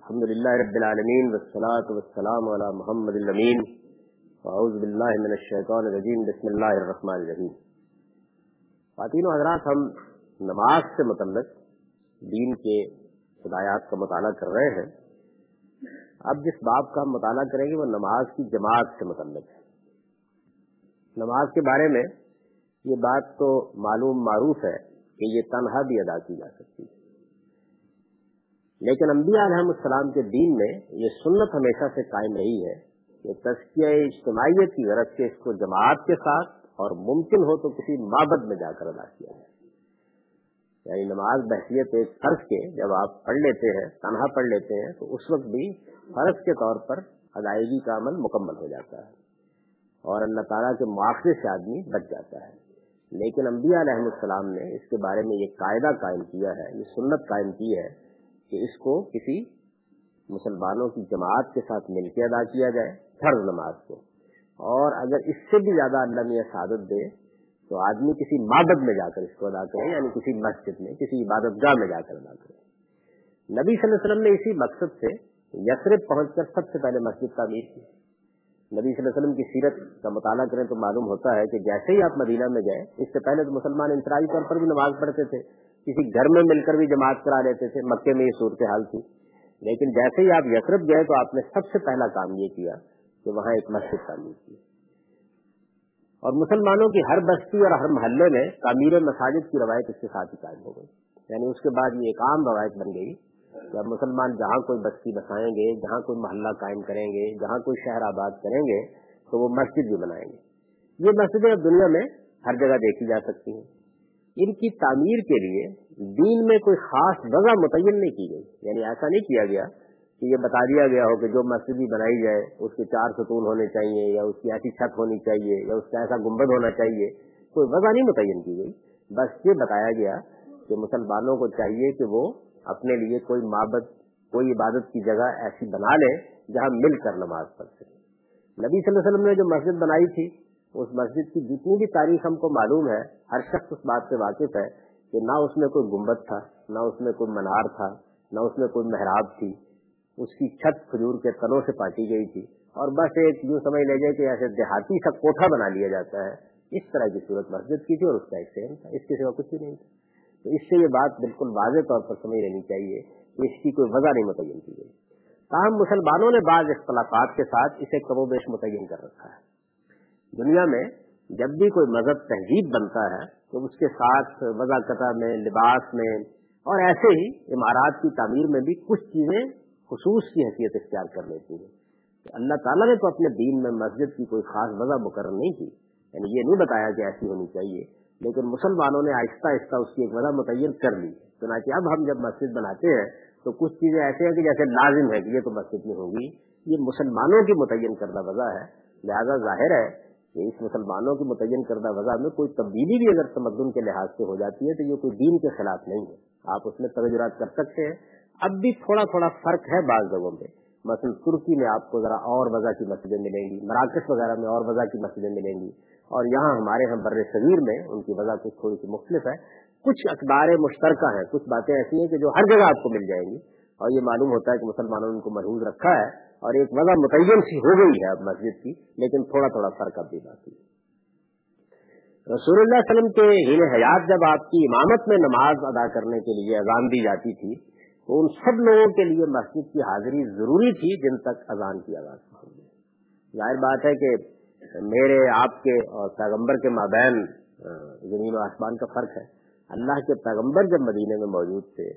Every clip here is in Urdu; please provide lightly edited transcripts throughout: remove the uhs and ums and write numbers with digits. الحمدللہ رب العالمین والصلاة والسلام علی محمد الامین اعوذ باللہ من الشیطان الرجیم بسم اللہ الرحمن الرحیم. خواتین و حضرات، ہم نماز سے متعلق دین کے ہدایات کا مطالعہ کر رہے ہیں. اب جس باب کا ہم مطالعہ کریں گے وہ نماز کی جماعت سے متعلق ہے. نماز کے بارے میں یہ بات تو معروف ہے کہ یہ تنہا بھی ادا کی جا سکتی ہے، لیکن انبیاء علیہم السلام کے دین میں یہ سنت ہمیشہ سے قائم رہی ہے کہ تزکیہ اجتماعیت کی غرض سے اس کو جماعت کے ساتھ اور ممکن ہو تو کسی معبد میں جا کر ادا کیا جائے. یعنی نماز بحثیت ایک فرض کے جب آپ پڑھ لیتے ہیں، تنہا پڑھ لیتے ہیں، تو اس وقت بھی فرض کے طور پر ادائیگی کا عمل مکمل ہو جاتا ہے اور اللہ تعالیٰ کے معاوضے سے آدمی بچ جاتا ہے. لیکن انبیاء علیہم السلام نے اس کے بارے میں یہ قاعدہ قائم کیا ہے، یہ سنت قائم کی ہے کہ اس کو کسی مسلمانوں کی جماعت کے ساتھ مل کے ادا کیا جائے فرض نماز کو، اور اگر اس سے بھی زیادہ اللہ نے یہ سعادت دے تو آدمی کسی معبد میں جا کر اس کو ادا کرے، یعنی کسی مسجد میں، کسی عبادت گاہ میں جا کر ادا کرے. نبی صلی اللہ علیہ وسلم نے اسی مقصد سے یثرب پہنچ کر سب سے پہلے مسجد تعمیر کی. نبی صلی اللہ علیہ وسلم کی سیرت کا مطالعہ کریں تو معلوم ہوتا ہے کہ جیسے ہی آپ مدینہ میں گئے، اس سے پہلے تو مسلمان انفرادی طور پر بھی نماز پڑھتے تھے، کسی گھر میں مل کر بھی جماعت کرا لیتے تھے. مکے میں یہ صورتحال تھی، لیکن جیسے ہی آپ یثرب گئے تو آپ نے سب سے پہلا کام یہ کیا کہ وہاں ایک مسجد تعمیر کی، اور مسلمانوں کی ہر بستی اور ہر محلے میں تعمیر مساجد کی روایت اس کے ساتھ ہی قائم ہو گئی. یعنی اس کے بعد یہ ایک عام روایت بن گئی کہ اب مسلمان جہاں کوئی بستی بسائیں گے، جہاں کوئی محلہ قائم کریں گے، جہاں کوئی شہر آباد کریں گے تو وہ مسجد بھی بنائیں گے. یہ مسجدیں اب دنیا میں ہر جگہ دیکھی جا سکتی ہیں. ان کی تعمیر کے لیے دین میں کوئی خاص وجہ متعین نہیں کی گئی. یعنی ایسا نہیں کیا گیا کہ یہ بتا دیا گیا ہو کہ جو مسجد بنائی جائے اس کے 4 ستون ہونے چاہیے، یا اس کی ایسی چھت ہونی چاہیے، یا اس کا ایسا گنبد ہونا چاہیے. کوئی وجہ نہیں متعین کی گئی، بس یہ بتایا گیا کہ مسلمانوں کو چاہیے کہ وہ اپنے لیے کوئی معبد، کوئی عبادت کی جگہ ایسی بنا لیں جہاں مل کر نماز پڑھ سکے. نبی صلی اللہ علیہ وسلم نے جو مسجد بنائی تھی، اس مسجد کی جتنی بھی تاریخ ہم کو معلوم ہے، ہر شخص اس بات سے واقف ہے کہ نہ اس میں کوئی گنبد تھا، نہ اس میں کوئی منار تھا، نہ اس میں کوئی محراب تھی. اس کی چھت کھجور کے تنوں سے پاٹی گئی تھی، اور بس ایک یوں سمجھ لیجیے کہ ایسے دیہاتی سا کوٹھا بنا لیا جاتا ہے، اس طرح کی صورت مسجد کی تھی، اور اس کا ایک سین تھا، اس کے سوا کچھ بھی نہیں تھا. تو اس سے یہ بات بالکل واضح طور پر سمجھ لینی چاہیے کہ اس کی کوئی وجہ نہیں متعین کی گئی. تاہم مسلمانوں نے بعض اختلافات کے ساتھ اسے کم و بیش متعین کر رکھا ہے. دنیا میں جب بھی کوئی مذہب تہذیب بنتا ہے تو اس کے ساتھ وضع قطع میں، لباس میں، اور ایسے ہی عمارات کی تعمیر میں بھی کچھ چیزیں خصوص کی حیثیت اختیار کر لیتی ہیں. اللہ تعالیٰ نے تو اپنے دین میں مسجد کی کوئی خاص وضع مقرر نہیں کی، یعنی یہ نہیں بتایا کہ ایسی ہونی چاہیے، لیکن مسلمانوں نے آہستہ آہستہ اس کی ایک وضع متعین کر لی. چنانچہ اب ہم جب مسجد بناتے ہیں تو کچھ چیزیں ایسے ہیں کہ جیسے لازم ہے کہ یہ تو مسجد میں ہوگی. یہ مسلمانوں کی متعین کردہ وضع ہے، لہٰذا ظاہر ہے کہ اس مسلمانوں کی متعین کردہ وضع میں کوئی تبدیلی بھی اگر تمدن کے لحاظ سے ہو جاتی ہے تو یہ کوئی دین کے خلاف نہیں ہے، آپ اس میں تغیرات کر سکتے ہیں. اب بھی تھوڑا تھوڑا فرق ہے بعض جگہوں میں. مثلا ترکی میں آپ کو ذرا اور وضع کی مسجدیں ملیں گی، مراکش وغیرہ میں اور وضع کی مسجدیں ملیں گی، اور یہاں ہمارے یہاں بر صغیر میں ان کی وضع کچھ تھوڑی سی مختلف ہے. کچھ اقدار مشترکہ ہیں، کچھ باتیں ایسی ہیں کہ جو ہر جگہ آپ کو مل جائیں گی، اور یہ معلوم ہوتا ہے کہ مسلمانوں نے ان کو محفوظ رکھا ہے، اور ایک وضع متعین سی ہو گئی ہے اب مسجد کی، لیکن تھوڑا تھوڑا فرق اب بھی باقی ہے. رسول اللہ صلی اللہ علیہ وسلم کے حین حیات جب آپ کی امامت میں نماز ادا کرنے کے لیے اذان دی جاتی تھی تو ان سب لوگوں کے لیے مسجد کی حاضری ضروری تھی جن تک اذان کی آواز پہنچ گئی. ظاہر بات ہے کہ میرے، آپ کے اور پیغمبر کے مابین زمین و آسمان کا فرق ہے. اللہ کے پیغمبر جب مدینے میں موجود تھے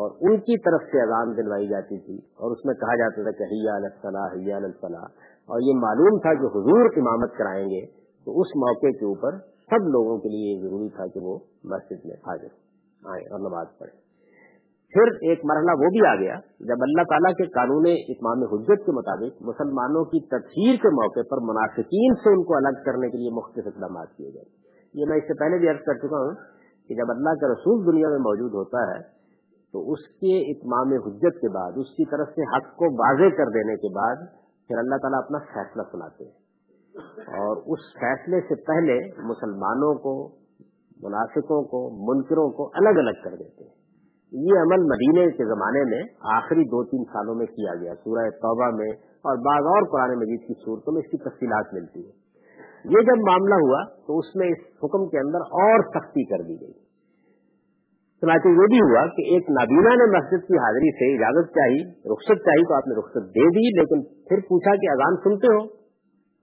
اور ان کی طرف سے اذان دلوائی جاتی تھی اور اس میں کہا جاتا تھا کہ حی علی الصلاۃ، حی علی الصلاۃ، اور یہ معلوم تھا کہ حضور امامت کرائیں گے، تو اس موقع کے اوپر سب لوگوں کے لیے یہ ضروری تھا کہ وہ مسجد میں حاضر آئیں اور نماز پڑھیں. پھر ایک مرحلہ وہ بھی آ گیا جب اللہ تعالیٰ کے قانون اتمام حجت کے مطابق مسلمانوں کی تکفیر کے موقع پر منافقین سے ان کو الگ کرنے کے لیے مختلف اقدامات کیے گئے. یہ میں اس سے پہلے بھی عرض کر چکا ہوں کہ جب اللہ کا رسول دنیا میں موجود ہوتا ہے تو اس کے اتمام حجت کے بعد، اس کی طرف سے حق کو واضح کر دینے کے بعد، پھر اللہ تعالیٰ اپنا فیصلہ سناتے ہیں، اور اس فیصلے سے پہلے مسلمانوں کو، منافقوں کو، منکروں کو الگ الگ کر دیتے ہیں. یہ عمل مدینے کے زمانے میں آخری 2-3 سالوں میں کیا گیا. سورہ توبہ میں اور بعض اور قرآن مجید کی صورتوں میں اس کی تفصیلات ملتی ہے. یہ جب معاملہ ہوا تو اس میں اس حکم کے اندر اور سختی کر دی گئی. چنانچہ یہ بھی ہوا کہ ایک نابینا نے مسجد کی حاضری سے اجازت چاہی, رخصت چاہی, تو آپ نے رخصت دے دی, لیکن پھر پوچھا کہ اذان سنتے ہو؟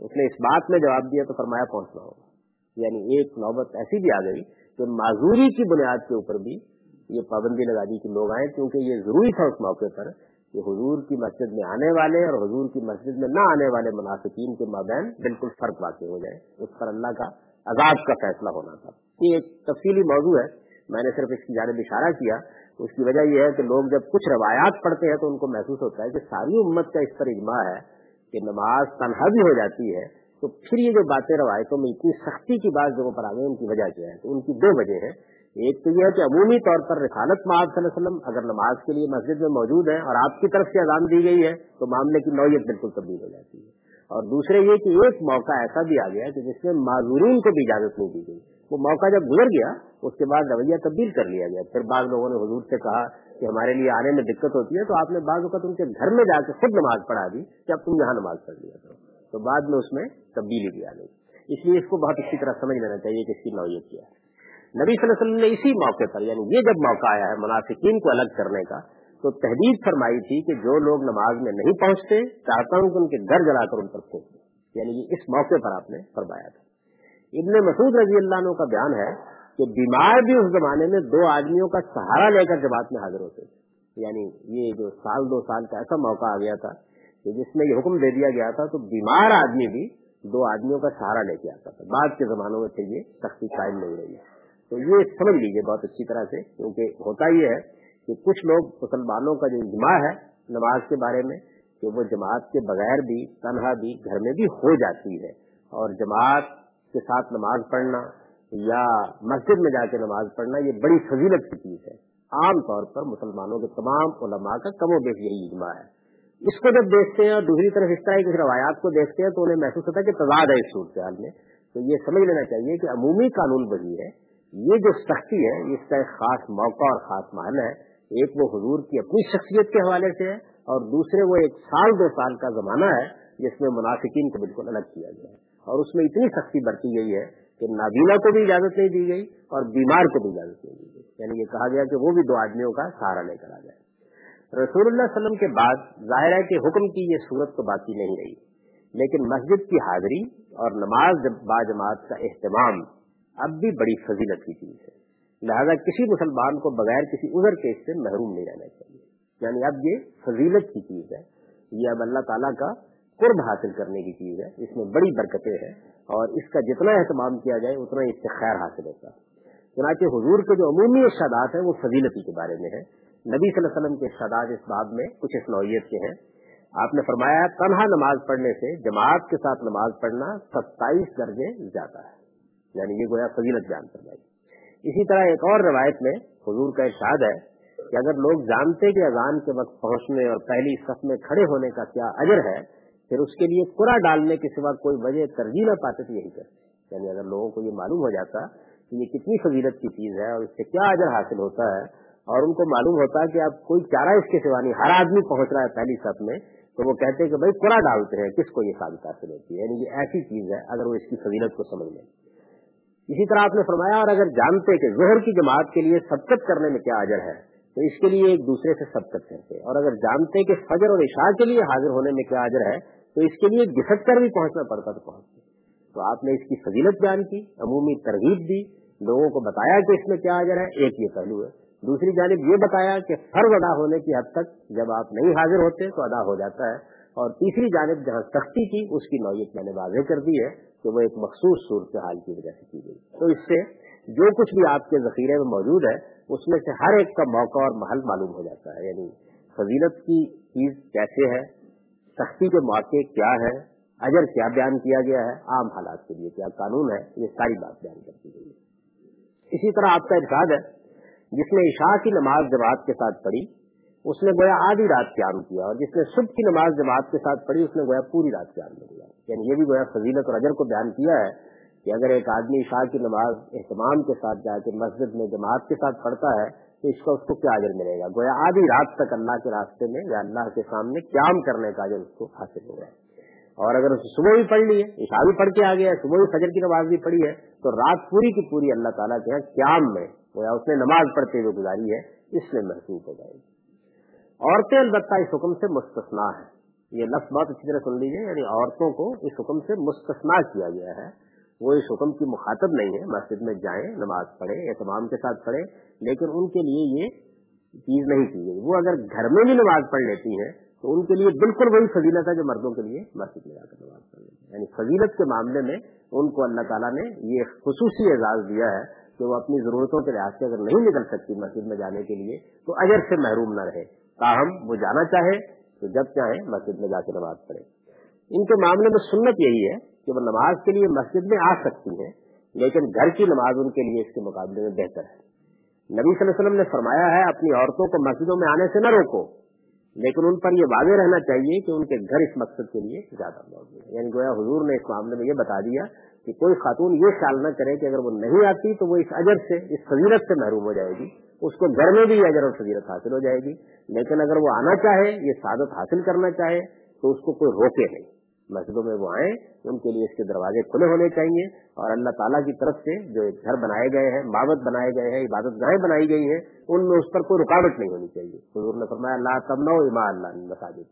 اس نے اس بات میں جواب دیا تو فرمایا پہنچنا ہوگا. یعنی ایک نوبت ایسی بھی آ گئی کہ معذوری کی بنیاد کے اوپر بھی یہ پابندی لگا دی کہ لوگ آئیں, کیونکہ یہ ضروری تھا اس موقع پر کہ حضور کی مسجد میں آنے والے اور حضور کی مسجد میں نہ آنے والے منافقین کے مابین بالکل فرق واقع ہو جائے. اس پر اللہ کا عذاب کا فیصلہ ہونا تھا. یہ ایک تفصیلی موضوع ہے, میں نے صرف اس کی جانب اشارہ کیا. اس کی وجہ یہ ہے کہ لوگ جب کچھ روایات پڑھتے ہیں تو ان کو محسوس ہوتا ہے کہ ساری امت کا اس پر اجماع ہے کہ نماز تنہا بھی ہو جاتی ہے, تو پھر یہ جو باتیں روایتوں میں اتنی سختی کی بات جگہوں پر آ گئی, ان کی وجہ کیا ہے؟ تو ان کی 2 وجہ ہیں. ایک تو یہ ہے کہ عمومی طور پر رسالت مآب صلی اللہ علیہ وسلم اگر نماز کے لیے مسجد میں موجود ہے اور آپ کی طرف سے اذان دی گئی ہے تو معاملے کی نوعیت بالکل تبدیل ہو جاتی ہے. اور دوسرے یہ کہ ایک موقع ایسا بھی آ گیا کہ جس میں معذورین کو بھی اجازت نہیں دی گئی. وہ موقع جب گزر گیا اس کے بعد رویہ تبدیل کر لیا گیا. پھر بعض لوگوں نے حضور سے کہا کہ ہمارے لیے آنے میں دقت ہوتی ہے, تو آپ نے بعض اوقات ان کے گھر میں جا کے خود نماز پڑھا دی کہ اب تم یہاں نماز پڑھ لیا کرو. تو بعد میں اس میں تبدیلی بھی آ گئی. اس لیے اس کو بہت اچھی طرح سمجھ لینا چاہیے کہ اس کی نوعیت کیا ہے. نبی صلی اللہ علیہ وسلم نے اسی موقع پر, یعنی یہ جب موقع آیا ہے منافقین کو الگ کرنے کا, تو تحدید فرمائی تھی کہ جو لوگ نماز میں نہیں پہنچتے چاہتا ہوں کہ ان کے گھر جلا کر ان پر پھینک دیں. یعنی یہ اس موقع پر آپ نے فرمایا تھا. ابن مسعود رضی اللہ عنہ کا بیان ہے کہ بیمار بھی اس زمانے میں 2 آدمیوں کا سہارا لے کر جماعت میں حاضر ہوتے تھے. یعنی یہ جو 1-2 سال کا ایسا موقع آ گیا تھا کہ جس میں یہ حکم دے دیا گیا تھا, تو بیمار آدمی بھی 2 آدمیوں کا سہارا لے کے آتا تھا. بعد کے زمانوں میں یہ سختی قائم نہیں رہی ہے. تو یہ سمجھ لیجئے بہت اچھی طرح سے, کیونکہ ہوتا یہ ہے کہ کچھ لوگ مسلمانوں کا جو اجماع ہے نماز کے بارے میں کہ وہ جماعت کے بغیر بھی تنہا بھی گھر میں بھی ہو جاتی ہے, اور جماعت کے ساتھ نماز پڑھنا یا مسجد میں جا کے نماز پڑھنا یہ بڑی فضیلت کی چیز ہے. عام طور پر مسلمانوں کے تمام علماء کا کم و بیش یہی اجماع ہے. اس کو جب دیکھتے ہیں اور دوسری طرف اس طرح کی روایات کو دیکھتے ہیں تو انہیں محسوس ہوتا ہے کہ تضاد ہے اس صورتحال میں. تو یہ سمجھ لینا چاہیے کہ عمومی قانون وہی ہے. یہ جو سختی ہے اس کا ایک خاص موقع اور خاص معنی ہے. ایک وہ حضور کی اپنی شخصیت کے حوالے سے ہے, اور دوسرے وہ 1-2 سال کا زمانہ ہے جس میں منافقین کو بالکل الگ کیا گیا ہے, اور اس میں اتنی سختی برتی گئی ہے کہ نابینا کو بھی اجازت نہیں دی گئی اور بیمار کو بھی اجازت نہیں دی گئی. یعنی یہ کہا گیا کہ وہ بھی 2 آدمیوں کا سہارا لے کر آ جائے. رسول اللہ صلی اللہ علیہ وسلم کے بعد ظاہر ہے کہ حکم کی یہ صورت تو باقی نہیں رہی, لیکن مسجد کی حاضری اور نماز باجماعت کا اہتمام اب بھی بڑی فضیلت کی چیز ہے. لہذا کسی مسلمان کو بغیر کسی عذر کے اس سے محروم نہیں رہنا چاہیے. یعنی اب یہ فضیلت کی چیز ہے, یہ اب اللہ تعالیٰ کا قرب حاصل کرنے کی چیز ہے. اس میں بڑی برکتیں ہیں, اور اس کا جتنا اہتمام کیا جائے اتنا اس سے خیر حاصل ہوتا ہے. چنانچہ حضور کے جو عمومی ارشادات ہیں وہ فضیلتی کے بارے میں ہیں. نبی صلی اللہ علیہ وسلم کے ارشادات اس باب میں کچھ اس نوعیت کے ہیں. آپ نے فرمایا تنہا نماز پڑھنے سے جماعت کے ساتھ نماز پڑھنا 27 درجے زیادہ ہے. یعنی یہ گویا فضیلت بیان فرمائی. اسی طرح ایک اور روایت میں حضور کا ارشاد ہے کہ اگر لوگ جانتے کہ اذان کے وقت پہنچنے اور پہلی صف میں کھڑے ہونے کا کیا اجر ہے, پھر اس کے لیے قرعہ ڈالنے کے سوا کوئی وجہ ترجیح نہ پاتے تو یہی کرتے. یعنی اگر لوگوں کو یہ معلوم ہو جاتا کہ یہ کتنی فضیلت کی چیز ہے اور اس سے کیا اجر حاصل ہوتا ہے, اور ان کو معلوم ہوتا ہے کہ اب کوئی چارہ اس کے سوا نہیں, ہر آدمی پہنچ رہا ہے پہلی صف میں, تو وہ کہتے ہیں کہ بھائی قرعہ ڈالتے ہیں کس کو یہ ثابت حاصل ہوتی ہے. یعنی یہ ایسی چیز ہے اگر وہ اس کی فضیلت کو سمجھ لیں. اسی طرح آپ نے فرمایا اور اگر جانتے کہ ظہر کی جماعت کے لیے سبقت کرنے میں کیا اجر ہے تو اس کے لیے ایک دوسرے سے سبقت کرتے, اور اگر جانتے کہ فجر اور عشاء کے لیے حاضر ہونے میں کیا اجر ہے تو اس کے لیے گھسٹ کر بھی پہنچنا پڑتا تو پہنچتے. تو آپ نے اس کی فضیلت بیان کی, عمومی ترغیب دی, لوگوں کو بتایا کہ اس میں کیا اجر ہے. ایک یہ پہلو ہے. دوسری جانب یہ بتایا کہ فرض ادا ہونے کی حد تک جب آپ نہیں حاضر ہوتے تو ادا ہو جاتا ہے. اور تیسری جانب جہاں سختی کی اس کی نوعیت میں نے واضح کر دی ہے کہ وہ ایک مخصوص صورتحال کی وجہ سے کی گئی. تو اس سے جو کچھ بھی آپ کے ذخیرے میں موجود ہے اس میں سے ہر ایک کا موقع اور محل معلوم ہو جاتا ہے. یعنی فضیلت کی چیز کیسے ہے, سختی کے مواقع کیا ہے, اجر کیا بیان کیا گیا ہے, عام حالات کے لیے کیا قانون ہے, یہ ساری بات بیان کر دی گئی ہے. اسی طرح آپ کا ارشاد ہے جس نے عشاء کی نماز جماعت کے ساتھ پڑھی اس نے گویا آدھی رات قیام کیا, اور جس نے صبح کی نماز جماعت کے ساتھ پڑھی اس نے گویا پوری رات قیام کیا. یعنی یہ بھی گویا فضیلت اور اجر کو بیان کیا ہے کہ اگر ایک آدمی عشاء کی نماز اہتمام کے ساتھ جا کے مسجد میں جماعت کے ساتھ پڑھتا ہے تو اس کا اس کو کیا اجر ملے گا. گویا آدھی رات تک اللہ کے راستے میں یا اللہ کے سامنے قیام کرنے کا اجر اس کو حاصل ہو رہا ہے. اور اگر صبح بھی پڑھ لی ہے، عشاء بھی پڑھ کے آ گیا ہے، صبح بھی فجر کی نماز بھی پڑھی ہے، تو رات پوری کی پوری اللہ تعالیٰ کے یہاں قیام میں گویا اس نے نماز پڑھتے ہوئے گزاری ہے، اس میں محسوس ہو جائے گی. عورتیں البتہ اس حکم سے مستثنا ہیں. یہ لفظ بہت اچھی طرح سن لیجیے، یعنی عورتوں کو اس حکم سے مستثنا کیا گیا ہے. وہ اس حکم کی مخاطب نہیں ہے. مسجد میں جائیں، نماز پڑھیں، اہتمام کے ساتھ پڑھیں، لیکن ان کے لیے یہ چیز نہیں کی گئی. وہ اگر گھر میں بھی نماز پڑھ لیتی ہیں تو ان کے لیے بالکل وہی فضیلت ہے جو مردوں کے لیے مسجد میں جا کر نماز پڑھ لیتے ہیں. یعنی فضیلت کے معاملے میں ان کو اللہ تعالیٰ نے یہ خصوصی اعزاز دیا ہے کہ وہ اپنی ضرورتوں کے لحاظ سے اگر نہیں نکل سکتی مسجد میں جانے کے لیے تو اجر سے محروم نہ رہے، تاہم وہ جانا چاہے تو جب چاہے مسجد میں جا کے نماز پڑھے. ان کے معاملے میں سنت یہی ہے کہ وہ نماز کے لیے مسجد میں آ سکتی ہیں، لیکن گھر کی نماز ان کے لیے اس کے مقابلے میں بہتر ہے. نبی صلی اللہ علیہ وسلم نے فرمایا ہے اپنی عورتوں کو مسجدوں میں آنے سے نہ روکو، لیکن ان پر یہ واضح رہنا چاہیے کہ ان کے گھر اس مقصد کے لیے زیادہ موجود ہے. یعنی گویا حضور نے اس معاملے میں یہ بتا دیا کہ کوئی خاتون یہ خیال نہ کرے کہ اگر وہ نہیں آتی تو وہ اس اجر سے، اس فضیلت سے محروم ہو جائے گی. اس کو گھر میں بھی اجر اور فضیلت حاصل ہو جائے گی، لیکن اگر وہ آنا چاہے، یہ سعادت حاصل کرنا چاہے تو اس کو کوئی روکے نہیں. مسجدوں میں وہ آئیں، ان کے لیے اس کے دروازے کھلے ہونے چاہیے. اور اللہ تعالیٰ کی طرف سے جو گھر بنائے گئے ہیں، معبد بنائے گئے ہیں، عبادت گاہیں بنائی گئی ہیں، ان میں اس پر کوئی رکاوٹ نہیں ہونی چاہیے. حضور نے فرمایا لا تمنعوا اما اللہ مساجد.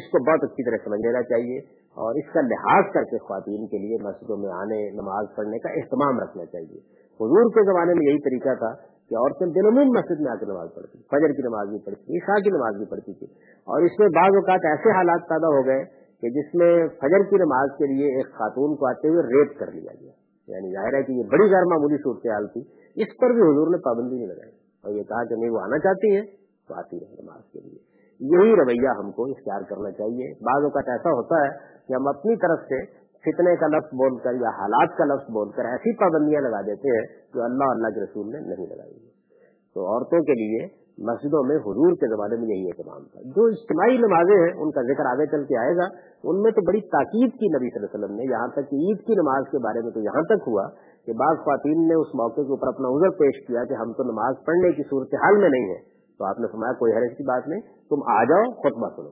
اس کو بہت اچھی طرح سمجھ لینا چاہیے اور اس کا لحاظ کر کے خواتین کے لیے مسجدوں میں آنے، نماز پڑھنے کا اہتمام رکھنا چاہیے. حضور کے زمانے میں یہی طریقہ تھا کہ عورتیں بالعموم مسجد میں آ کے نماز پڑھتی، فجر کی نماز بھی پڑھتی تھی، عشاء کی نماز بھی پڑھتی تھی. اور اس میں بعض اوقات ایسے حالات پیدا ہو گئے کہ جس میں فجر کی نماز کے لیے ایک خاتون کو آتے ہوئے ریپ کر لیا گیا. یعنی ظاہر ہے کہ یہ بڑی غیر معمولی صورتحال تھی. اس پر بھی حضور نے پابندی نہیں لگائی اور یہ کہا کہ نہیں، وہ آنا چاہتی ہیں تو آتی ہے نماز کے لیے. یہی رویہ ہم کو اختیار کرنا چاہیے. بعض اوقات ایسا ہوتا ہے کہ ہم اپنی طرف سے فتنے کا لفظ بول کر یا حالات کا لفظ بول کر ایسی پابندیاں لگا دیتے ہیں جو اللہ اور اللہ کے رسول نے نہیں لگائی. تو عورتوں کے لیے مسجدوں میں حضور کے زمانے میں یہی اہتمام تھا. جو اجتماعی نمازیں ہیں ان کا ذکر آگے چل کے آئے گا. ان میں تو بڑی تاکید کی نبی صلی اللہ علیہ وسلم نے، یہاں تک کہ عید کی نماز کے بارے میں تو یہاں تک ہوا کہ بعض خواتین نے اس موقع کے اوپر اپنا عذر پیش کیا کہ ہم تو نماز پڑھنے کی صورتحال میں نہیں ہے. تو آپ نے فرمایا کوئی حرج کی بات نہیں، تم آ جاؤ، خطبہ سنو،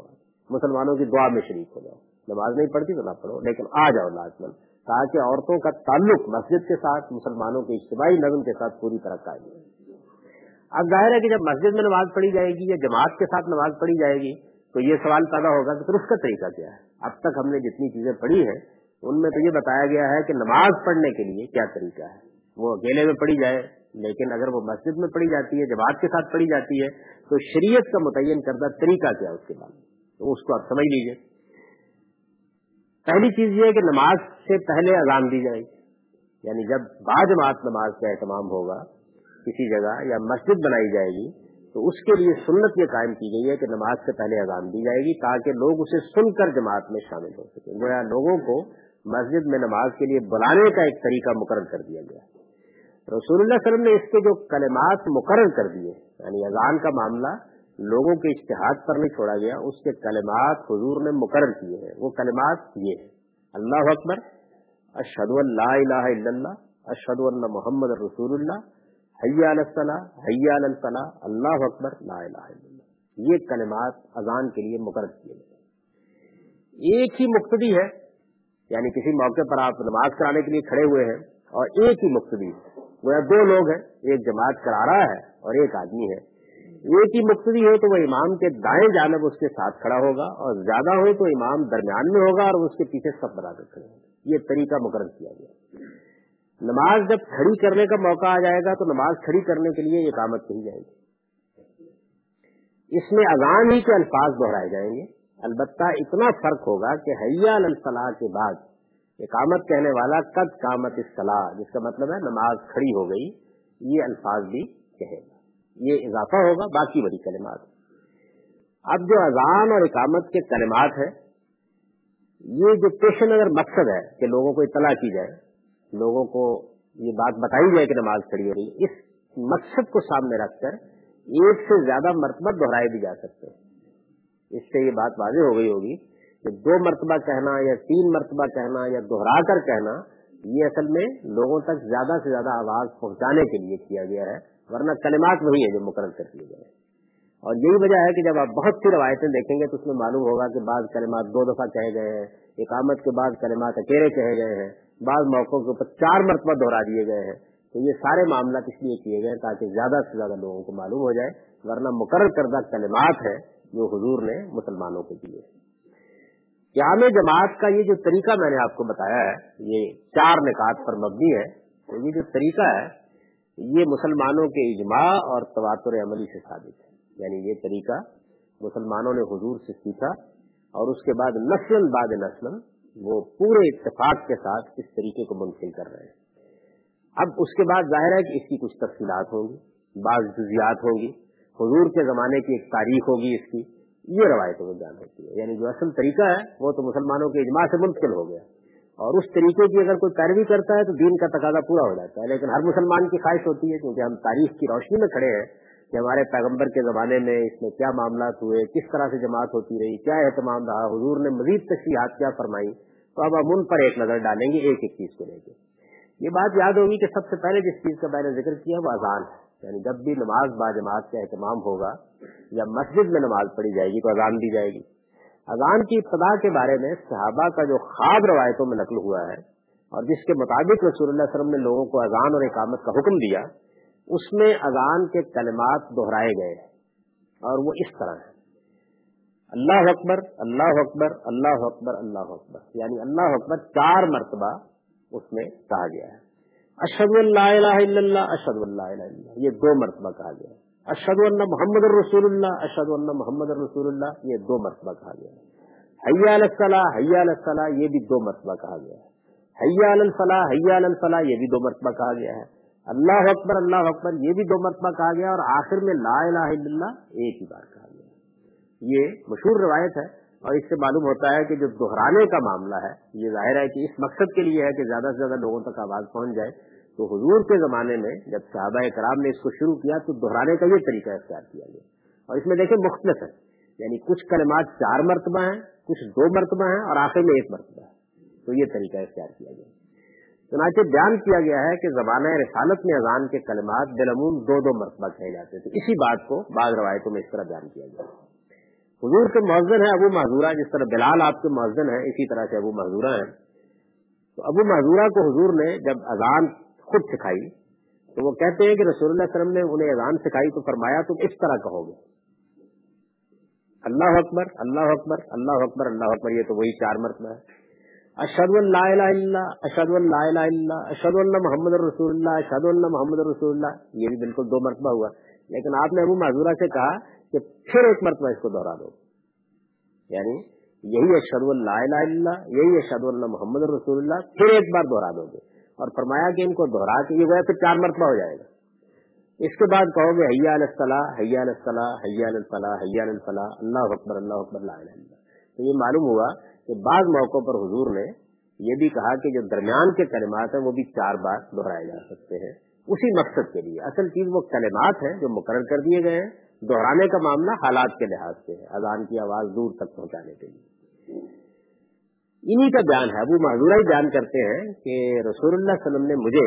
مسلمانوں کی دعا میں شریک ہو جاؤ. نماز نہیں پڑھتی تو نہ پڑھو، لیکن آ جاؤ لازمن، تاکہ عورتوں کا تعلق مسجد کے ساتھ، مسلمانوں کے اجتماعی نظم کے ساتھ پوری طرح قائم ہے. اب ظاہر ہے کہ جب مسجد میں نماز پڑھی جائے گی یا جماعت کے ساتھ نماز پڑھی جائے گی تو یہ سوال پیدا ہوگا کہ پھر اس کا طریقہ کیا ہے. اب تک ہم نے جتنی چیزیں پڑھی ہیں ان میں تو یہ بتایا گیا ہے کہ نماز پڑھنے کے لیے کیا طریقہ ہے. وہ اکیلے میں پڑھی جائے، لیکن اگر وہ مسجد میں پڑھی جاتی ہے، جماعت کے ساتھ پڑھی جاتی ہے تو شریعت کا متعین کردہ طریقہ کیا ہے اس کے بعد، تو اس کو آپ سمجھ لیجیے. پہلی چیز یہ ہے کہ نماز سے پہلے اذان دی جائے گی. یعنی جب باجماعت نماز کا اہتمام ہوگا کسی جگہ یا مسجد بنائی جائے گی تو اس کے لیے سنت یہ قائم کی گئی ہے کہ نماز سے پہلے اذان دی جائے گی تاکہ لوگ اسے سن کر جماعت میں شامل ہو سکیں. گویا لوگوں کو مسجد میں نماز کے لیے بلانے کا ایک طریقہ مقرر کر دیا گیا. رسول اللہ صلی اللہ علیہ وسلم نے اس کے جو کلمات مقرر کر دیے، یعنی اذان کا معاملہ لوگوں کے اجتہاد پر نہیں چھوڑا گیا، اس کے کلمات حضور نے مقرر کیے ہیں. وہ کلمات یہ ہیں: اللہ اکبر، اشہد ان لا الہ الا اللہ، اشہد ان محمد رسول اللہ، حی علی الصلاۃ، حی علی الفلاح، اللہ اکبر، لا الہ الا اللہ. یہ کلمات اذان کے لیے مقرر کیے گئے. ایک ہی مقتدی ہے، یعنی کسی موقع پر آپ نماز کرانے کے لیے کھڑے ہوئے ہیں اور ایک ہی مقتدی ہے. وہ دو لوگ ہیں، ایک جماعت کرا رہا ہے اور ایک آدمی ہے. ایک ہی مقتدی ہو تو وہ امام کے دائیں جانب اس کے ساتھ کھڑا ہوگا اور زیادہ ہو تو امام درمیان میں ہوگا اور اس کے پیچھے سب بنا کر کھڑے ہوگا. یہ طریقہ مقرر کیا گیا. نماز جب کھڑی کرنے کا موقع آ جائے گا تو نماز کھڑی کرنے کے لیے اقامت کہی جائے گی. اس میں اذان ہی کے الفاظ دہرائے جائیں گے. البتہ اتنا فرق ہوگا کہ حی علی الفلاح کے بعد اقامت کہنے والا قد قامت الصلاۃ، جس کا مطلب ہے نماز کھڑی ہو گئی، یہ الفاظ بھی کہے گا. یہ اضافہ ہوگا باقی بڑی کلمات. اب جو اذان اور اقامت کے کلمات ہیں، یہ جو پیش نظر مقصد ہے کہ لوگوں کو اطلاع کی جائے، لوگوں کو یہ بات بتائی جائے کہ نماز کھڑی ہو رہی ہے، اس مقصد کو سامنے رکھ کر ایک سے زیادہ مرتبہ دہرائے بھی جا سکتے ہیں. اس سے یہ بات واضح ہو گئی ہوگی کہ 2 مرتبہ کہنا یا 3 مرتبہ کہنا یا دہرا کر کہنا، یہ اصل میں لوگوں تک زیادہ سے زیادہ آواز پہنچانے کے لیے کیا گیا ہے ورنہ کلمات وہی ہے جو مقرر کر لیے گئے. اور یہی وجہ ہے کہ جب آپ بہت سی روایتیں دیکھیں گے تو اس میں معلوم ہوگا کہ بعض کلمات دو دفعہ کہے گئے ہیں, اقامت کے بعض کلمات اکیلے کہے گئے ہیں, بعض موقعوں کے اوپر 4 مرتبہ دوہرا دیے گئے ہیں. تو یہ سارے معاملات اس لیے کیے گئے تاکہ زیادہ سے زیادہ لوگوں کو معلوم ہو جائے, ورنہ مقرر کردہ کلمات ہے جو حضور نے مسلمانوں کے دیے. قیام جماعت کا یہ جو طریقہ میں نے آپ کو بتایا ہے یہ 4 نکات پر مبنی ہے. تو یہ جو طریقہ ہے یہ مسلمانوں کے اجماع اور تواتر عملی سے ثابت ہے, یعنی یہ طریقہ مسلمانوں نے حضور سے سیکھا اور اس کے بعد نسل بعد نسل وہ پورے اتفاق کے ساتھ اس طریقے کو منتقل کر رہے ہیں. اب اس کے بعد ظاہر ہے کہ اس کی کچھ تفصیلات ہوں گی, بعض جزیات ہوں گی, حضور کے زمانے کی ایک تاریخ ہوگی اس کی, یہ روایتوں میں بیان ہوتی ہے. یعنی جو اصل طریقہ ہے وہ تو مسلمانوں کے اجماع سے منتقل ہو گیا, اور اس طریقے کی اگر کوئی پیروی کرتا ہے تو دین کا تقاضا پورا ہو جاتا ہے. لیکن ہر مسلمان کی خواہش ہوتی ہے کیونکہ ہم تاریخ کی روشنی میں کھڑے ہیں کہ ہمارے پیغمبر کے زمانے میں اس میں کیا معاملات ہوئے, کس طرح سے جماعت ہوتی رہی, کیا اہتمام رہا, حضور نے مزید تشریحات کیا فرمائی. تو اب ہم ان پر ایک نظر ڈالیں گے ایک ایک چیز کو لے کے. یہ بات یاد ہوگی کہ سب سے پہلے جس چیز کا میں نے ذکر کیا وہ اذان ہے, یعنی جب بھی نماز با جماعت کا اہتمام ہوگا یا مسجد میں نماز پڑھی جائے گی تو اذان دی جائے گی. اذان کی ابتدا کے بارے میں صحابہ کا جو خواب روایتوں میں نقل ہوا ہے اور جس کے مطابق رسول اللہ صلی اللہ علیہ وسلم نے لوگوں کو اذان اور اقامت کا حکم دیا, اس میں اذان کے کلمات دہرائے گئے اور وہ اس طرح ہیں: اللہ اکبر, اللہ اکبر, اللہ اکبر, اللہ اکبر. یعنی اللہ اکبر 4 مرتبہ اس میں کہا گیا ہے. اشہد ان لا الہ الا اللہ, اشہد ان لا الہ الا اللہ, یہ 2 مرتبہ کہا گیا. اشہد ان محمد الرسول اللہ, اشہد ان محمد الرسول اللہ, یہ 2 مرتبہ کہا گیا. حیا علی الصلاۃ, حیا علی الصلاۃ, یہ بھی 2 مرتبہ کہا گیا. حیا علی الفلاح, حیا علی الفلاح, یہ بھی 2 مرتبہ کہا گیا ہے. اللہ اکبر, اللہ اکبر, یہ بھی 2 مرتبہ کہا گیا. اور آخر میں لا الہ الا اللہ ایک ہی بار کہا گیا. یہ مشہور روایت ہے اور اس سے معلوم ہوتا ہے کہ جو دہرانے کا معاملہ ہے یہ ظاہر ہے کہ اس مقصد کے لیے ہے کہ زیادہ سے زیادہ لوگوں تک آواز پہنچ جائے. تو حضور کے زمانے میں جب صحابہ کرام نے اس کو شروع کیا تو دہرانے کا یہ طریقہ اختیار کیا گیا. اور اس میں دیکھیں مختلف ہے, یعنی کچھ کلمات 4 مرتبہ ہیں, کچھ 2 مرتبہ ہیں اور آخر میں 1 مرتبہ ہے. تو یہ طریقہ اختیار کیا گیا. چنانچہ بیان کیا گیا ہے کہ زمانہ رسالت میں اذان کے کلمات بالعموم 2 مرتبہ کہے جاتے تھے. اسی بات کو بعض روایتوں میں اس طرح بیان کیا گیا. حضور کے مؤذن ہے ابو معذورہ, جس طرح بلال آپ کے مؤذن ہے اسی طرح سے ابو معذورہ ہیں. تو ابو معذورہ کو حضور نے جب اذان خود سکھائی تو وہ کہتے ہیں کہ رسول اللہ صلی اللہ علیہ وسلم نے انہیں اذان سکھائی تو فرمایا تم اس طرح کہو گے: اللہ اکبر, اللہ اکبر, اللہ اکبر, اللہ اکبر, یہ تو وہی 4 مرتبہ ہے. اشہد ان لا الہ الا اللہ, اشہد ان لا الہ الا اللہ, اشہد ان محمد الرسول اللہ, اشہد ان محمد الرسول اللہ, یہ بھی بالکل 2 مرتبہ ہوا. لیکن آپ نے ابو معذورہ سے کہا کہ پھر 1 مرتبہ اس کو دوہرا دو, یعنی یہی اشہد ان لا الہ الا اللہ, یہی اشہد ان محمد الرسول اللہ, پھر 1 بار دوہرا دو گے. اور فرمایا کہ ان کو دوہرا کے یہ گویا پھر 4 مرتبہ ہو جائے گا. اس کے بعد کہو گے حی علی الصلاۃ, حی علی الصلاۃ, حی علی الفلاح, حی علی الفلاح, اللہ اکبر, اللہ اکبر, لا الہ الا اللہ. تو یہ معلوم ہوا کہ بعض موقعوں پر حضور نے یہ بھی کہا کہ جو درمیان کے کلمات ہیں وہ بھی 4 بار دوہرائے جا سکتے ہیں اسی مقصد کے لیے. اصل چیز وہ کلمات ہیں جو مقرر کر دیے گئے ہیں, دہرانے کا معاملہ حالات کے لحاظ سے ہے, اذان کی آواز دور تک پہنچانے کے لیے. انہی کا بیان ہے. ابو معذورہ ہی بیان کرتے ہیں کہ رسول اللہ صلی اللہ علیہ وسلم نے مجھے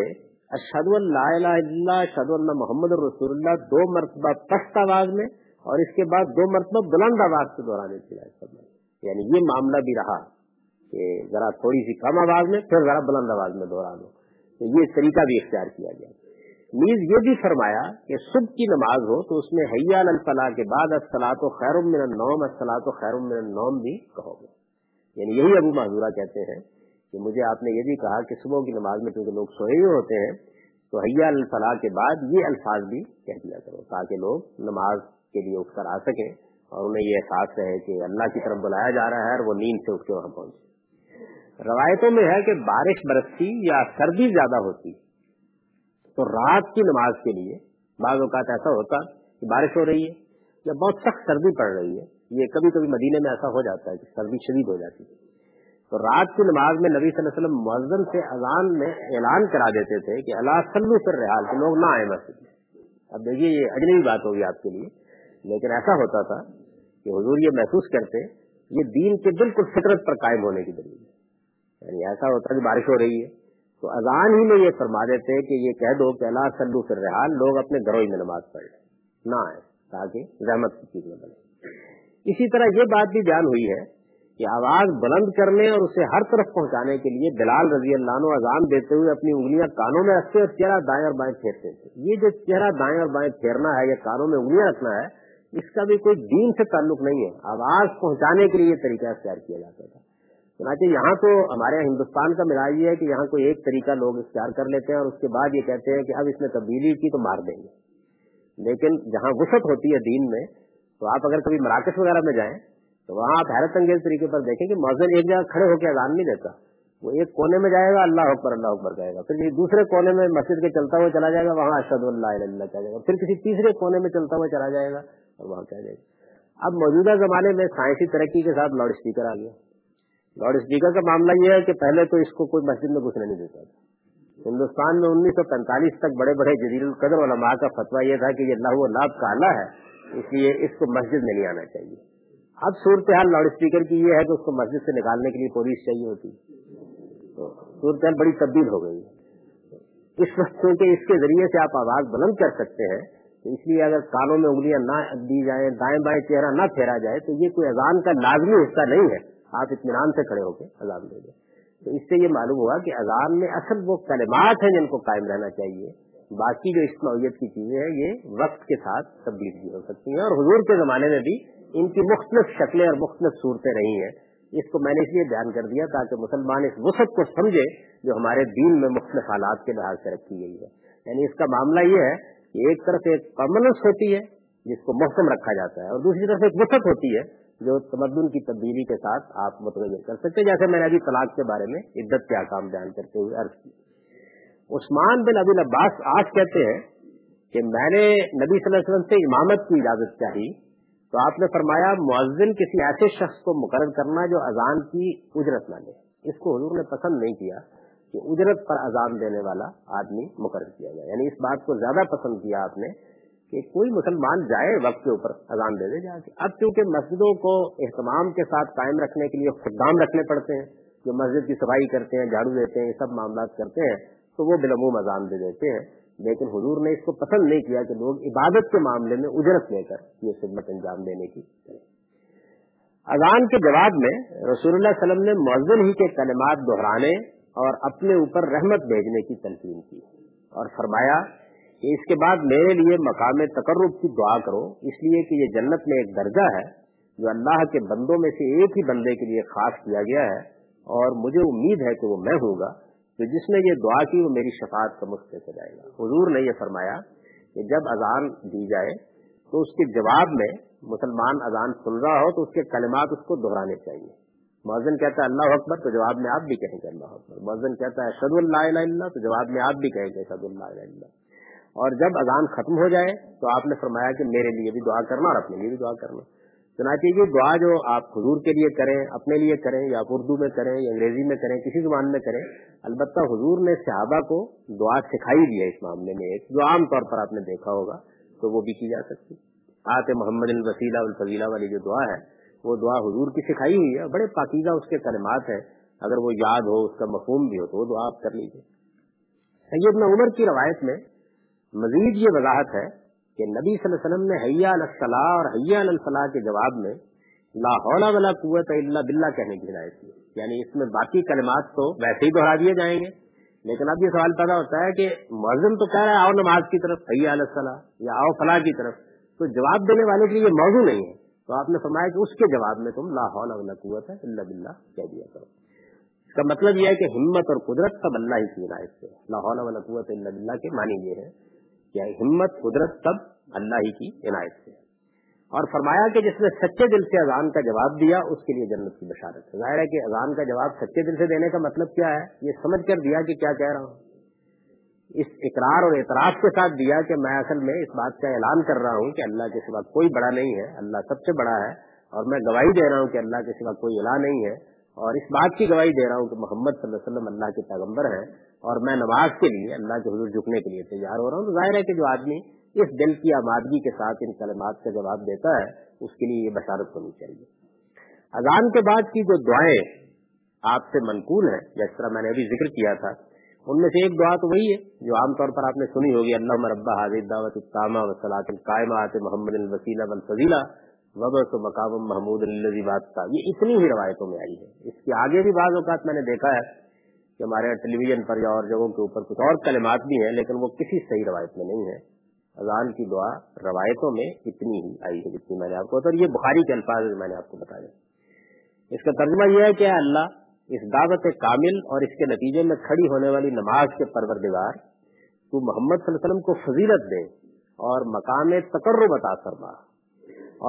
اشہد ان لا الہ الا اللہ, اشہد ان محمد الرسول اللہ 2 مرتبہ پست آواز میں اور اس کے بعد 2 مرتبہ بلند آواز سے دہرانے کی ہدایت فرمائی. یعنی یہ معاملہ بھی رہا کہ ذرا تھوڑی سی کم آواز میں پھر ذرا بلند آواز میں دہرا دو. تو یہ طریقہ بھی اختیار کیا گیا. نیز یہ بھی فرمایا کہ صبح کی نماز ہو تو اس میں حی علی الفلاح کے بعد الصلاۃ خیر من النوم, الصلاۃ خیر من النوم بھی کہو گے. یعنی یہی ابو معذورہ کہتے ہیں کہ مجھے آپ نے یہ بھی کہا کہ صبح کی نماز میں کیونکہ لوگ سوئے ہوئے ہوتے ہیں تو حی علی الفلاح کے بعد یہ الفاظ بھی کہہ دیا کرو تاکہ لوگ نماز کے لیے اٹھ کر آ سکیں اور انہیں یہ احساس رہے کہ اللہ کی طرف بلایا جا رہا ہے اور وہ نیند سے اٹھ کے وہاں پہنچے. روایتوں میں ہے کہ بارش برستی یا سردی زیادہ ہوتی تو رات کی نماز کے لیے بعض اوقات ایسا ہوتا کہ بارش ہو رہی ہے یا بہت سخت سردی پڑ رہی ہے, یہ کبھی کبھی مدینے میں ایسا ہو جاتا ہے کہ سردی شدید ہو جاتی ہے, تو رات کی نماز میں نبی صلی اللہ علیہ وسلم مؤذن سے اذان میں اعلان کرا دیتے تھے کہ الا صلوا فی الرحال, کہ لوگ نہ آئے مسجد میں. اب دیکھیے یہ اجنبی بات ہوگی آپ کے لیے, لیکن ایسا ہوتا تھا کہ حضور یہ محسوس کرتے یہ دین کے بالکل فطرت پر قائم ہونے کی دلیل ہے. یعنی ایسا ہوتا کہ بارش ہو رہی ہے تو اذان ہی میں یہ فرما دیتے کہ یہ کہہ دو کہ لا صلو فی الرحال، لوگ اپنے گھروں میں نماز پڑھ لیں، نہ آئے تاکہ زحمت کی چیز نہ بنے۔ اسی طرح یہ بات بھی بیان ہوئی ہے کہ آواز بلند کرنے اور اسے ہر طرف پہنچانے کے لیے بلال رضی اللہ عنہ اذان دیتے ہوئے اپنی انگلیاں کانوں میں رکھتے اور چہرہ دائیں اور بائیں پھیرتے تھے۔ یہ جو چہرہ دائیں اور بائیں پھیرنا ہے یا کانوں میں انگلیاں رکھنا ہے، اس کا بھی کوئی دین سے تعلق نہیں ہے، آواز پہنچانے کے لیے یہ طریقہ اختیار کیا جاتا تھا۔ چنانچہ یہاں تو ہمارے ہندوستان کا مزاج یہ ہے کہ یہاں کوئی ایک طریقہ لوگ اختیار کر لیتے ہیں اور اس کے بعد یہ کہتے ہیں کہ اب اس میں تبدیلی کی تو مار دیں گے، لیکن جہاں وسعت ہوتی ہے دین میں، تو آپ اگر کبھی مراکش وغیرہ میں جائیں تو وہاں آپ حیرت انگیز طریقے پر دیکھیں کہ مؤذن ایک جگہ کھڑے ہو کے اذان نہیں دیتا، وہ ایک کونے میں جائے گا اللہ اکبر کہے گا، پھر دوسرے کونے میں مسجد کے چلتا ہوا چلا جائے گا، وہاں اشہد ان لا الہ الا اللہ کہا جائے گا، پھر کسی تیسرے کونے میں چلتا ہوا چلا جائے گا اور وہاں کہا جائے گا۔ اب موجودہ زمانے میں سائنسی ترقی کے ساتھ لاؤڈ اسپیکر آ گیا۔ لاؤڈ اسپیکر کا معاملہ یہ ہے کہ پہلے تو اس کو کوئی مسجد میں گھسنے نہیں دیتا تھا۔ ہندوستان میں 1945 تک بڑے بڑے جلیل القدر علماء کا فتویٰ یہ تھا کہ یہ لہو و لعب کا آلہ ہے، اس لیے اس کو مسجد میں نہیں آنا چاہیے۔ اب صورتحال لاؤڈ اسپیکر کی یہ ہے کہ اس کو مسجد سے نکالنے کے لیے پولیس چاہیے ہوتی، تو صورتحال بڑی تبدیل ہو گئی ہے۔ اس وقت کیونکہ اس کے ذریعے سے آپ آواز بلند کر سکتے ہیں، اس لیے اگر کانوں میں انگلیاں نہ دی جائیں، دائیں بائیں چہرہ نہ پھیرا جائے، تو یہ کوئی اذان کا لازمی حصہ نہیں ہے، آپ اطمینان سے کھڑے ہو کے اذان دے دیں۔ تو اس سے یہ معلوم ہوا کہ اذان میں اصل وہ کلمات ہیں جن کو قائم رہنا چاہیے، باقی جو اس نوعیت کی چیزیں ہیں یہ وقت کے ساتھ تبدیل بھی ہو سکتی ہیں، اور حضور کے زمانے میں بھی ان کی مختلف شکلیں اور مختلف صورتیں رہی ہیں۔ اس کو میں نے اس لیے بیان کر دیا تاکہ مسلمان اس وسعت کو سمجھے جو ہمارے دین میں مختلف حالات کے لحاظ سے رکھی گئی ہے۔ یعنی اس کا معاملہ یہ ہے کہ ایک طرف ایک پرمننس ہوتی ہے جس کو محکم رکھا جاتا ہے، اور دوسری طرف ایک وسعت ہوتی ہے جو تمدن کی تبدیلی کے ساتھ آپ متغیر کر سکتے، جیسے میں نے ابھی طلاق کے بارے میں عدت کے احکام بیان کرتے ہوئے عرض کی۔ عثمان بن ابی العباس آج کہتے ہیں کہ میں نے نبی صلی اللہ علیہ وسلم سے امامت کی اجازت چاہی تو آپ نے فرمایا مؤذن کسی ایسے شخص کو مقرر کرنا جو اذان کی اجرت نہ لے۔ اس کو حضور نے پسند نہیں کیا کہ اجرت پر اذان دینے والا آدمی مقرر کیا جائے، یعنی اس بات کو زیادہ پسند کیا آپ نے کہ کوئی مسلمان جائے وقت کے اوپر اذان دے دے جا کے۔ اب چونکہ مسجدوں کو اہتمام کے ساتھ قائم رکھنے کے لیے خدام رکھنے پڑتے ہیں جو مسجد کی صفائی کرتے ہیں، جھاڑو دیتے ہیں، یہ سب معاملات کرتے ہیں، تو وہ بالعموم اذان دے دیتے ہیں، لیکن حضور نے اس کو پسند نہیں کیا کہ لوگ عبادت کے معاملے میں اجرت لے کر یہ خدمت انجام دینے کی۔ اذان کے جواب میں رسول اللہ صلی اللہ علیہ وسلم نے مؤذن ہی کے کلمات دہرانے اور اپنے اوپر رحمت بھیجنے کی تلقین کی اور فرمایا اس کے بعد میرے لیے مقام تقرب کی دعا کرو، اس لیے کہ یہ جنت میں ایک درجہ ہے جو اللہ کے بندوں میں سے ایک ہی بندے کے لیے خاص کیا گیا ہے، اور مجھے امید ہے کہ وہ میں ہوں گا، تو جس نے یہ دعا کی وہ میری شفاعت کا مستحق ہو جائے گا۔ حضور نے یہ فرمایا کہ جب اذان دی جائے تو اس کے جواب میں مسلمان اذان سن رہا ہو تو اس کے کلمات اس کو دہرانے چاہیے۔ مؤذن کہتا ہے اللہ اکبر تو جواب میں آپ بھی کہیں گے اللہ اکبر، مؤذن کہتا ہے اشہد ان لا الہ الا اللہ تو جواب میں آپ بھی کہیں گے اشہد ان لا الہ الا اللہ، اور جب اذان ختم ہو جائے تو آپ نے فرمایا کہ میرے لیے بھی دعا کرنا اور اپنے لیے بھی دعا کرنا۔ چنانچہ یہ دعا جو آپ حضور کے لیے کریں، اپنے لیے کریں، یا اردو میں کریں یا انگریزی میں کریں، کسی زبان میں کریں، البتہ حضور نے صحابہ کو دعا سکھائی بھی ہے اس معاملے میں ایک، جو عام طور پر آپ نے دیکھا ہوگا، تو وہ بھی کی جا سکتی۔ آت محمد الوسیلہ والفضیلہ والی جو دعا ہے وہ دعا حضور کی سکھائی ہوئی ہے، بڑے پاکیزہ اس کے کلمات ہیں، اگر وہ یاد ہو، اس کا مفہوم بھی ہو تو وہ دعا آپ کر لیجیے۔ سیدنا عمر کی روایت میں مزید یہ وضاحت ہے کہ نبی صلی اللہ علیہ وسلم نے حی علی الصلاۃ اور حی علی الفلاح کے جواب میں لا حول ولا قوۃ الا باللہ کہنے کی ہدایت کی، یعنی اس میں باقی کلمات تو ویسے ہی دہرا دیے جائیں گے، لیکن اب یہ سوال پیدا ہوتا ہے کہ مؤذن تو کہہ رہا ہے آؤ نماز کی طرف حی علی الصلاۃ یا آؤ فلاح کی طرف، تو جواب دینے والے کے لیے یہ موضوع نہیں ہے، تو آپ نے فرمایا کہ اس کے جواب میں تم لا حول ولا قوۃ الا باللہ کہہ دیا کرو۔ اس کا مطلب یہ ہے کہ ہمت اور قدرت سب اللہ ہی کی ہدایت سے، لا حول ولا قوۃ الا باللہ کے معنی یہ ہے یا ہمت قدرت سب اللہ ہی کی عنایت سے، اور فرمایا کہ جس نے سچے دل سے اذان کا جواب دیا اس کے لیے جنت کی بشارت ہے۔ ظاہر ہے کہ اذان کا جواب سچے دل سے دینے کا مطلب کیا ہے، یہ سمجھ کر دیا کہ کیا کہہ رہا ہوں، اس اقرار اور اعتراف کے ساتھ دیا کہ میں اصل میں اس بات کا اعلان کر رہا ہوں کہ اللہ کے سوا کوئی بڑا نہیں ہے، اللہ سب سے بڑا ہے، اور میں گواہی دے رہا ہوں کہ اللہ کے سوا کوئی الہ نہیں ہے، اور اس بات کی گواہی دے رہا ہوں کہ محمد صلی اللہ علیہ وسلم اللہ کے پیغمبر ہیں، اور میں نماز کے لیے اللہ کے حضور جھکنے کے لیے تیار ہو رہا ہوں۔ تو ظاہر ہے کہ جو آدمی اس دل کی آمادگی کے ساتھ ان کلمات کا جواب دیتا ہے اس کے لیے یہ بشارت ہونی چاہیے۔ اذان کے بعد کی جو دعائیں آپ سے منقول ہیں، جس طرح میں نے ابھی ذکر کیا تھا، ان میں سے ایک دعا تو وہی ہے جو عام طور پر آپ نے سنی ہوگی, اللہم رب هذه الدعوة التامة والصلاة القائمة آت محمد الوسیلہ والفضیلہ وبعث مقام محمود الذی وعدتہ. یہ اتنی ہی روایتوں میں آئی ہے. اس کے آگے بھی بعض اوقات میں نے دیکھا ہے کہ ہمارے ٹیلی ویژن پر یا اور جگہوں کے اوپر کچھ اور کلمات بھی ہیں, لیکن وہ کسی صحیح روایت میں نہیں ہے. اذان کی دعا روایتوں میں اتنی ہی آئی ہے جتنی میں نے آپ کو, اور یہ بخاری کے الفاظ میں نے آپ کو بتایا. اس کا ترجمہ یہ ہے کہ اللہ اس دعوت کامل اور اس کے نتیجے میں کھڑی ہونے والی نماز کے پروردگار تو محمد صلی اللہ علیہ وسلم کو فضیلت دے اور مقام تقرب عطا فرما,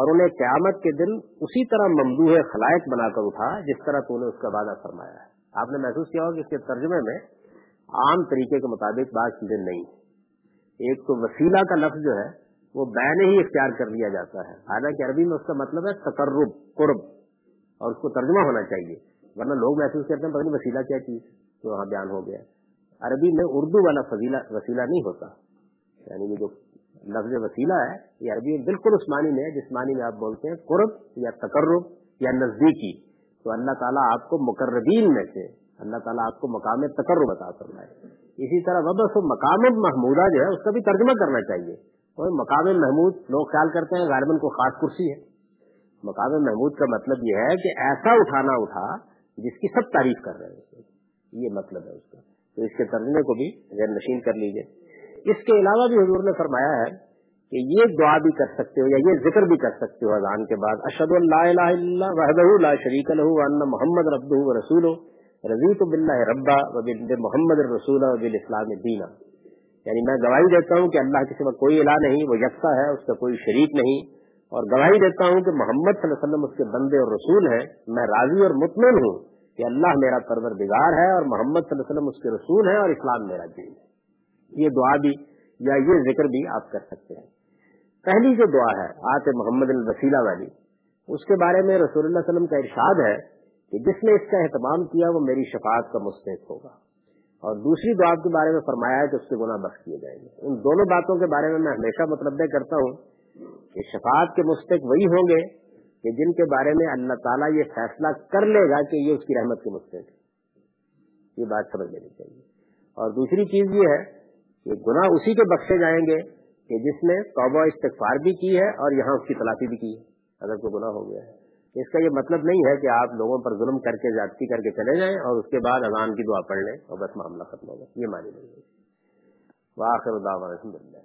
اور انہیں قیامت کے دن اسی طرح ممدوح خلائق بنا کر اٹھا جس طرح تو نے اس کا وعدہ فرمایا ہے. آپ نے محسوس کیا ہوگا کہ اس کے ترجمے میں عام طریقے کے مطابق بات چیزیں نہیں. ایک تو وسیلہ کا لفظ جو ہے وہ بین ہی اختیار کر لیا جاتا ہے, حالانکہ عربی میں اس کا مطلب ہے تقرب, قرب, اور اس کو ترجمہ ہونا چاہیے, ورنہ لوگ محسوس کرتے ہیں پتہ وسیلہ کیا چیز تو وہاں بیان ہو گیا. عربی میں اردو والا وسیلہ نہیں ہوتا, یعنی یہ جو لفظ وسیلہ ہے یہ عربی بالکل اس معنی میں ہے جس معنی میں آپ بولتے ہیں قرب یا تقرب یا نزدیکی. تو اللہ تعالیٰ آپ کو مقربین میں سے اللہ تعالیٰ آپ کو مقام تقرب عطا فرمائے. اسی طرح وبس مقام محمودہ جو ہے اس کا بھی ترجمہ کرنا چاہیے. اور مقام محمود لوگ خیال کرتے ہیں غالباً کو خاص کرسی ہے. مقام محمود کا مطلب یہ ہے کہ ایسا اٹھانا اٹھا جس کی سب تعریف کر رہے ہیں, یہ مطلب ہے اس کا. تو اس کے ترجمے کو بھی غیر نشین کر لیجیے. اس کے علاوہ بھی حضور نے فرمایا ہے کہ یہ دعا بھی کر سکتے ہو یا یہ ذکر بھی کر سکتے ہو اذان کے بعد, اشہد ان لا الہ الا اللہ وحدہ لا شریک لہ وان محمد عبدہ ورسولہ رضیت باللہ ربا وبمحمد الرسول وبالاسلام دینا. یعنی میں گواہی دیتا ہوں کہ اللہ کے سوا کوئی الہ نہیں, وہ یکساں ہے, اس کا کوئی شریک نہیں, اور گواہی دیتا ہوں کہ محمد صلی اللہ علیہ وسلم اس کے بندے اور رسول ہیں. میں راضی اور مطمئن ہوں کہ اللہ میرا پروردگار ہے اور محمد صلی اللہ علیہ وسلم اس کے رسول ہیں اور اسلام میرا دین ہے. یہ دعا بھی یا یہ ذکر بھی آپ کر سکتے ہیں. پہلی جو دعا ہے آت محمد الوسیلہ والی, اس کے بارے میں رسول اللہ صلی اللہ علیہ وسلم کا ارشاد ہے کہ جس نے اس کا اہتمام کیا وہ میری شفاعت کا مستحق ہوگا. اور دوسری دعا کے بارے میں فرمایا ہے کہ اس کے گناہ بخش کیے جائیں گے. ان دونوں باتوں کے بارے میں ہمیشہ مطلب کرتا ہوں کہ شفاعت کے مستحق وہی ہوں گے کہ جن کے بارے میں اللہ تعالیٰ یہ فیصلہ کر لے گا کہ یہ اس کی رحمت کے مستحق ہے. یہ بات سمجھ لینی چاہیے. اور دوسری چیز یہ ہے یہ گناہ اسی کے بخشے جائیں گے کہ جس نے توبہ استغفار بھی کی ہے اور یہاں اس کی تلافی بھی کی ہے اگر کوئی گناہ ہو گیا ہے. اس کا یہ مطلب نہیں ہے کہ آپ لوگوں پر ظلم کر کے زیادتی کر کے چلے جائیں اور اس کے بعد اذان کی دعا پڑھ لیں اور بس معاملہ ختم ہوگا, یہ معنی نہیں ہے. وآخر دعوانا الحمدللہ.